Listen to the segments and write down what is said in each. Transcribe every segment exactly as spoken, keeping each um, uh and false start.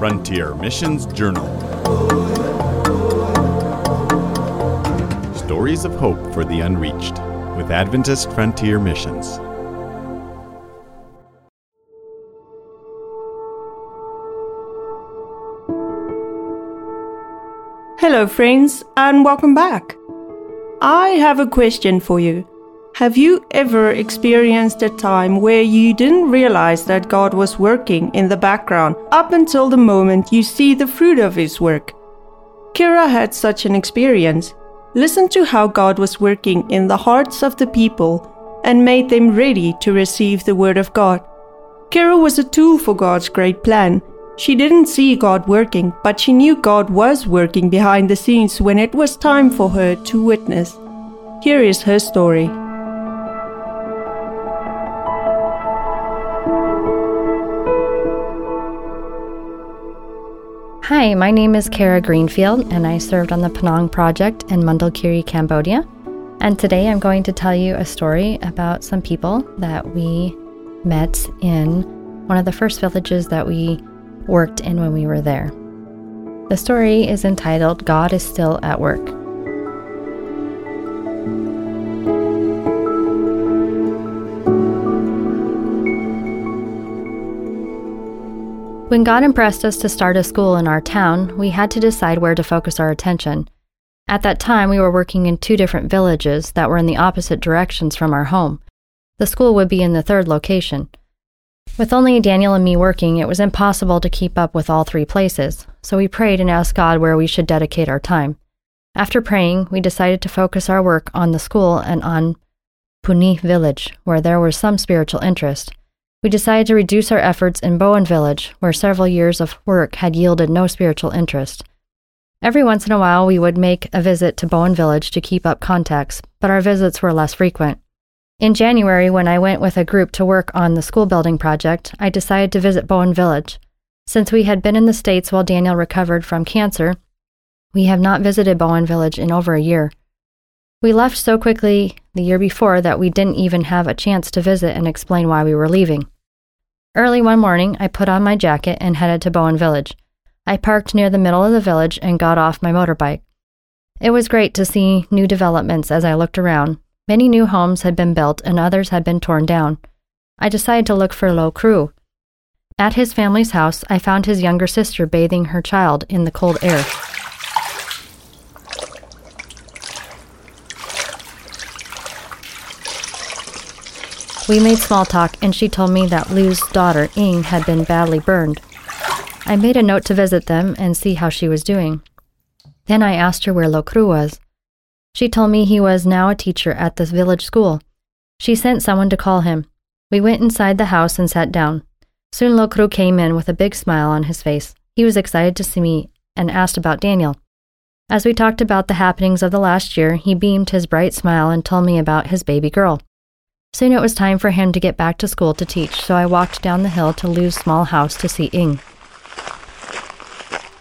Frontier Missions Journal. Stories of Hope for the Unreached with Adventist Frontier Missions. Hello friends, and welcome back. I have a question for you. Have you ever experienced a time where you didn't realize that God was working in the background up until the moment you see the fruit of His work? Kara had such an experience. Listen to how God was working in the hearts of the people and made them ready to receive the Word of God. Kara was a tool for God's great plan. She didn't see God working, but she knew God was working behind the scenes when it was time for her to witness. Here is her story. Hi, my name is Kara Greenfield, and I served on the Penang Project in Mondulkiri, Cambodia. And today I'm going to tell you a story about some people that we met in one of the first villages that we worked in when we were there. The story is entitled, God is Still at Work. When God impressed us to start a school in our town, we had to decide where to focus our attention. At that time, we were working in two different villages that were in the opposite directions from our home. The school would be in the third location. With only Daniel and me working, it was impossible to keep up with all three places, so we prayed and asked God where we should dedicate our time. After praying, we decided to focus our work on the school and on Puni village, where there was some spiritual interest. We decided to reduce our efforts in Bowen Village, where several years of work had yielded no spiritual interest. Every once in a while, we would make a visit to Bowen Village to keep up contacts, but our visits were less frequent. In January, when I went with a group to work on the school building project, I decided to visit Bowen Village. Since we had been in the States while Daniel recovered from cancer, we have not visited Bowen Village in over a year. We left so quickly the year before that we didn't even have a chance to visit and explain why we were leaving. Early one morning, I put on my jacket and headed to Bowen Village. I parked near the middle of the village and got off my motorbike. It was great to see new developments as I looked around. Many new homes had been built and others had been torn down. I decided to look for Lokru. At his family's house, I found his younger sister bathing her child in the cold air. We made small talk, and she told me that Lou's daughter, Ing, had been badly burned. I made a note to visit them and see how she was doing. Then I asked her where Lokru was. She told me he was now a teacher at the village school. She sent someone to call him. We went inside the house and sat down. Soon Lokru came in with a big smile on his face. He was excited to see me and asked about Daniel. As we talked about the happenings of the last year, he beamed his bright smile and told me about his baby girl. Soon it was time for him to get back to school to teach, so I walked down the hill to Lou's small house to see Ing.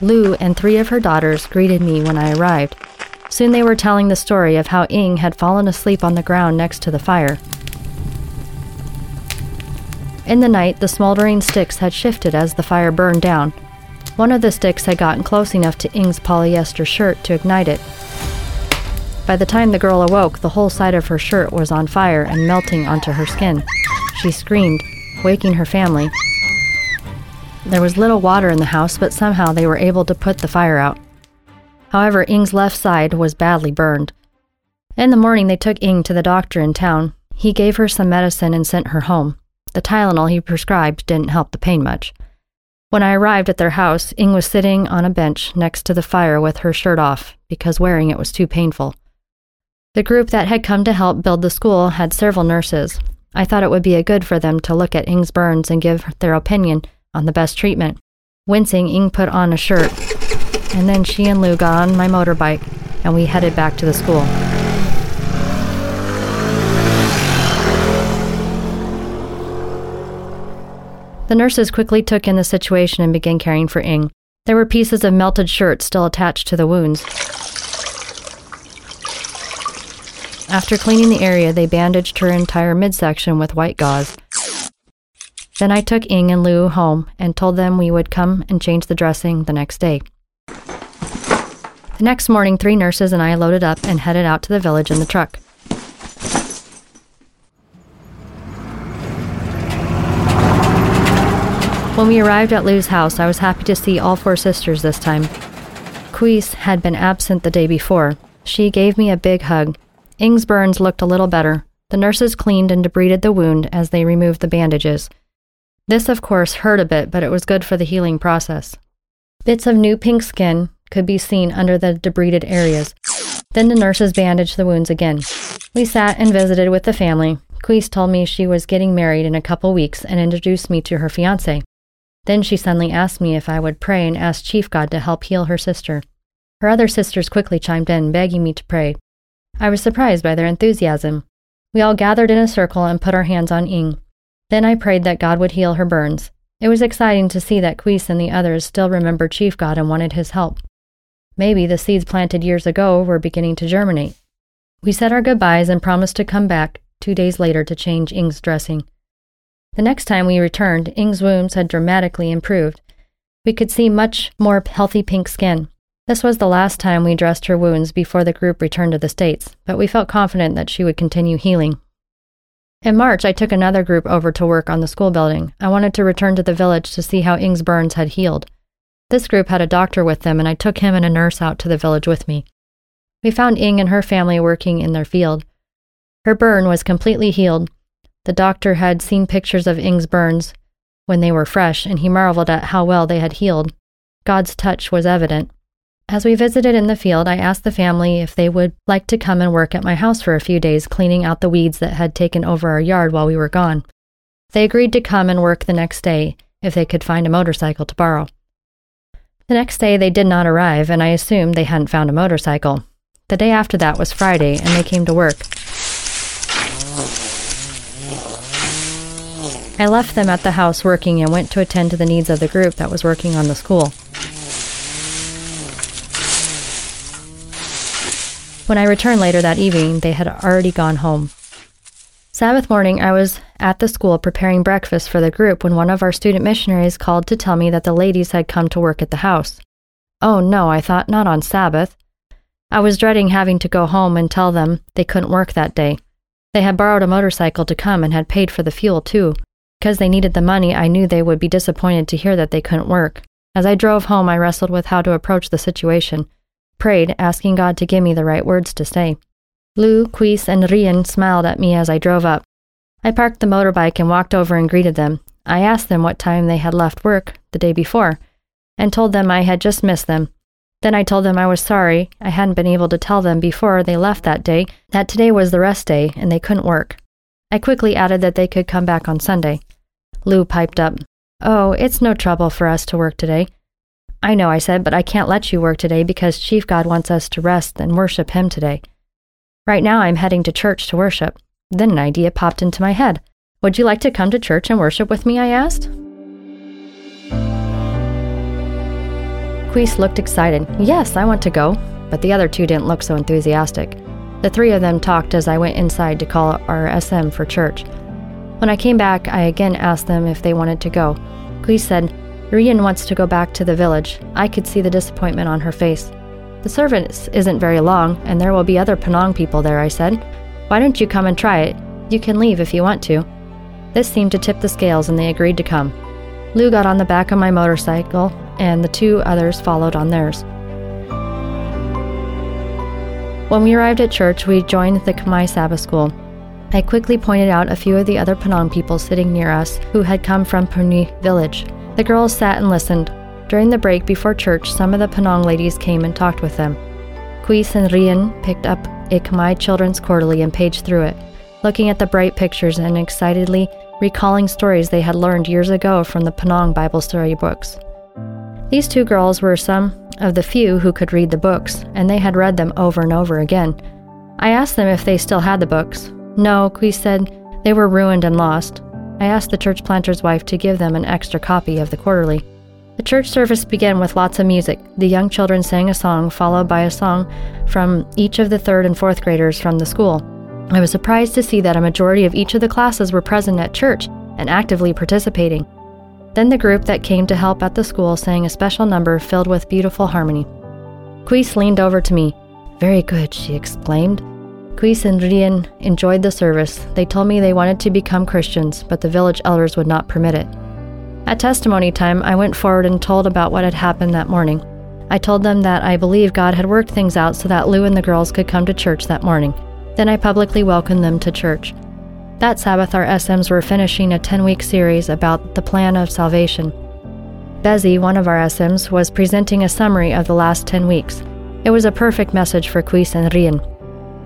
Lou and three of her daughters greeted me when I arrived. Soon they were telling the story of how Ing had fallen asleep on the ground next to the fire. In the night, the smoldering sticks had shifted as the fire burned down. One of the sticks had gotten close enough to Ing's polyester shirt to ignite it. By the time the girl awoke, the whole side of her shirt was on fire and melting onto her skin. She screamed, waking her family. There was little water in the house, but somehow they were able to put the fire out. However, Ing's left side was badly burned. In the morning, they took Ing to the doctor in town. He gave her some medicine and sent her home. The Tylenol he prescribed didn't help the pain much. When I arrived at their house, Ing was sitting on a bench next to the fire with her shirt off because wearing it was too painful. The group that had come to help build the school had several nurses. I thought it would be a good for them to look at Ing's burns and give their opinion on the best treatment. Wincing, Ing put on a shirt. And then she and Lou got on my motorbike, and we headed back to the school. The nurses quickly took in the situation and began caring for Ing. There were pieces of melted shirt still attached to the wounds. After cleaning the area, they bandaged her entire midsection with white gauze. Then I took Ing and Lou home and told them we would come and change the dressing the next day. The next morning, three nurses and I loaded up and headed out to the village in the truck. When we arrived at Lou's house, I was happy to see all four sisters this time. Kuis had been absent the day before. She gave me a big hug. Ing's burns looked a little better. The nurses cleaned and debrided the wound as they removed the bandages. This, of course, hurt a bit, but it was good for the healing process. Bits of new pink skin could be seen under the debrided areas. Then the nurses bandaged the wounds again. We sat and visited with the family. Kuis told me she was getting married in a couple weeks and introduced me to her fiancé. Then she suddenly asked me if I would pray and ask Chief God to help heal her sister. Her other sisters quickly chimed in, begging me to pray. I was surprised by their enthusiasm. We all gathered in a circle and put our hands on Ing. Then I prayed that God would heal her burns. It was exciting to see that Kuis and the others still remembered Chief God and wanted his help. Maybe the seeds planted years ago were beginning to germinate. We said our goodbyes and promised to come back two days later to change Ing's dressing. The next time we returned, Ing's wounds had dramatically improved. We could see much more healthy pink skin. This was the last time we dressed her wounds before the group returned to the States, but we felt confident that she would continue healing. In March, I took another group over to work on the school building. I wanted to return to the village to see how Ing's burns had healed. This group had a doctor with them, and I took him and a nurse out to the village with me. We found Ing and her family working in their field. Her burn was completely healed. The doctor had seen pictures of Ing's burns when they were fresh, and he marveled at how well they had healed. God's touch was evident. As we visited in the field, I asked the family if they would like to come and work at my house for a few days, cleaning out the weeds that had taken over our yard while we were gone. They agreed to come and work the next day if they could find a motorcycle to borrow. The next day they did not arrive, and I assumed they hadn't found a motorcycle. The day after that was Friday, and they came to work. I left them at the house working and went to attend to the needs of the group that was working on the school. When I returned later that evening, they had already gone home. Sabbath morning, I was at the school preparing breakfast for the group when one of our student missionaries called to tell me that the ladies had come to work at the house. Oh no, I thought, not on Sabbath. I was dreading having to go home and tell them they couldn't work that day. They had borrowed a motorcycle to come and had paid for the fuel too. Because they needed the money, I knew they would be disappointed to hear that they couldn't work. As I drove home, I wrestled with how to approach the situation. Prayed, asking God to give me the right words to say. Lou, Kuis, and Rien smiled at me as I drove up. I parked the motorbike and walked over and greeted them. I asked them what time they had left work the day before, and told them I had just missed them. Then I told them I was sorry I hadn't been able to tell them before they left that day that today was the rest day and they couldn't work. I quickly added that they could come back on Sunday. Lou piped up, "Oh, it's no trouble for us to work today." "I know," I said, "but I can't let you work today because Chief God wants us to rest and worship Him today. Right now I'm heading to church to worship." Then an idea popped into my head. "Would you like to come to church and worship with me?" I asked. Kuis looked excited. "Yes, I want to go," but the other two didn't look so enthusiastic. The three of them talked as I went inside to call our S M for church. When I came back, I again asked them if they wanted to go. Kuis said, "Rien wants to go back to the village." I could see the disappointment on her face. "The service isn't very long, and there will be other Penang people there," I said. "Why don't you come and try it? You can leave if you want to." This seemed to tip the scales, and they agreed to come. Lou got on the back of my motorcycle, and the two others followed on theirs. When we arrived at church, we joined the Khmer Sabbath School. I quickly pointed out a few of the other Penang people sitting near us who had come from Puni village. The girls sat and listened. During the break before church, some of the Penang ladies came and talked with them. Kuis and Rien picked up Ichmai Children's Quarterly and paged through it, looking at the bright pictures and excitedly recalling stories they had learned years ago from the Penang Bible story books. These two girls were some of the few who could read the books, and they had read them over and over again. I asked them if they still had the books. "No," Kuis said, "they were ruined and lost." I asked the church planter's wife to give them an extra copy of the quarterly. The church service began with lots of music. The young children sang a song, followed by a song from each of the third and fourth graders from the school. I was surprised to see that a majority of each of the classes were present at church, and actively participating. Then the group that came to help at the school sang a special number filled with beautiful harmony. Kuis leaned over to me. "Very good," she exclaimed. Kuis and Rien enjoyed the service. They told me they wanted to become Christians, but the village elders would not permit it. At testimony time, I went forward and told about what had happened that morning. I told them that I believe God had worked things out so that Lou and the girls could come to church that morning. Then I publicly welcomed them to church. That Sabbath, our S Ms were finishing a ten-week series about the plan of salvation. Bezzy, one of our S Ms, was presenting a summary of the last ten weeks. It was a perfect message for Kuis and Rien.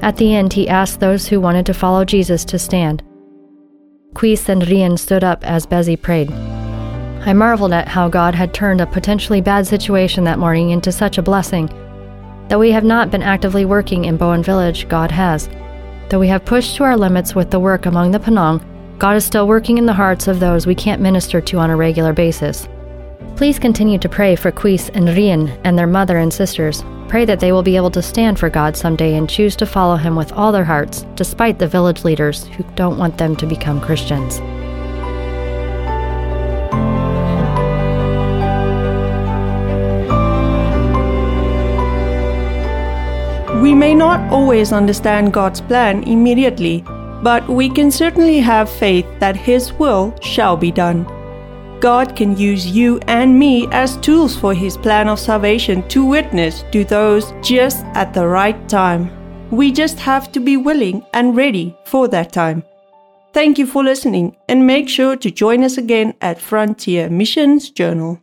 At the end, he asked those who wanted to follow Jesus to stand. Kuis and Rien stood up as Bezzy prayed. I marveled at how God had turned a potentially bad situation that morning into such a blessing. Though we have not been actively working in Bowen Village, God has. Though we have pushed to our limits with the work among the Penang, God is still working in the hearts of those we can't minister to on a regular basis. Please continue to pray for Kuis and Rien and their mother and sisters. Pray that they will be able to stand for God someday and choose to follow Him with all their hearts, despite the village leaders who don't want them to become Christians. We may not always understand God's plan immediately, but we can certainly have faith that His will shall be done. God can use you and me as tools for His plan of salvation to witness to those just at the right time. We just have to be willing and ready for that time. Thank you for listening, and make sure to join us again at Frontier Missions Journal.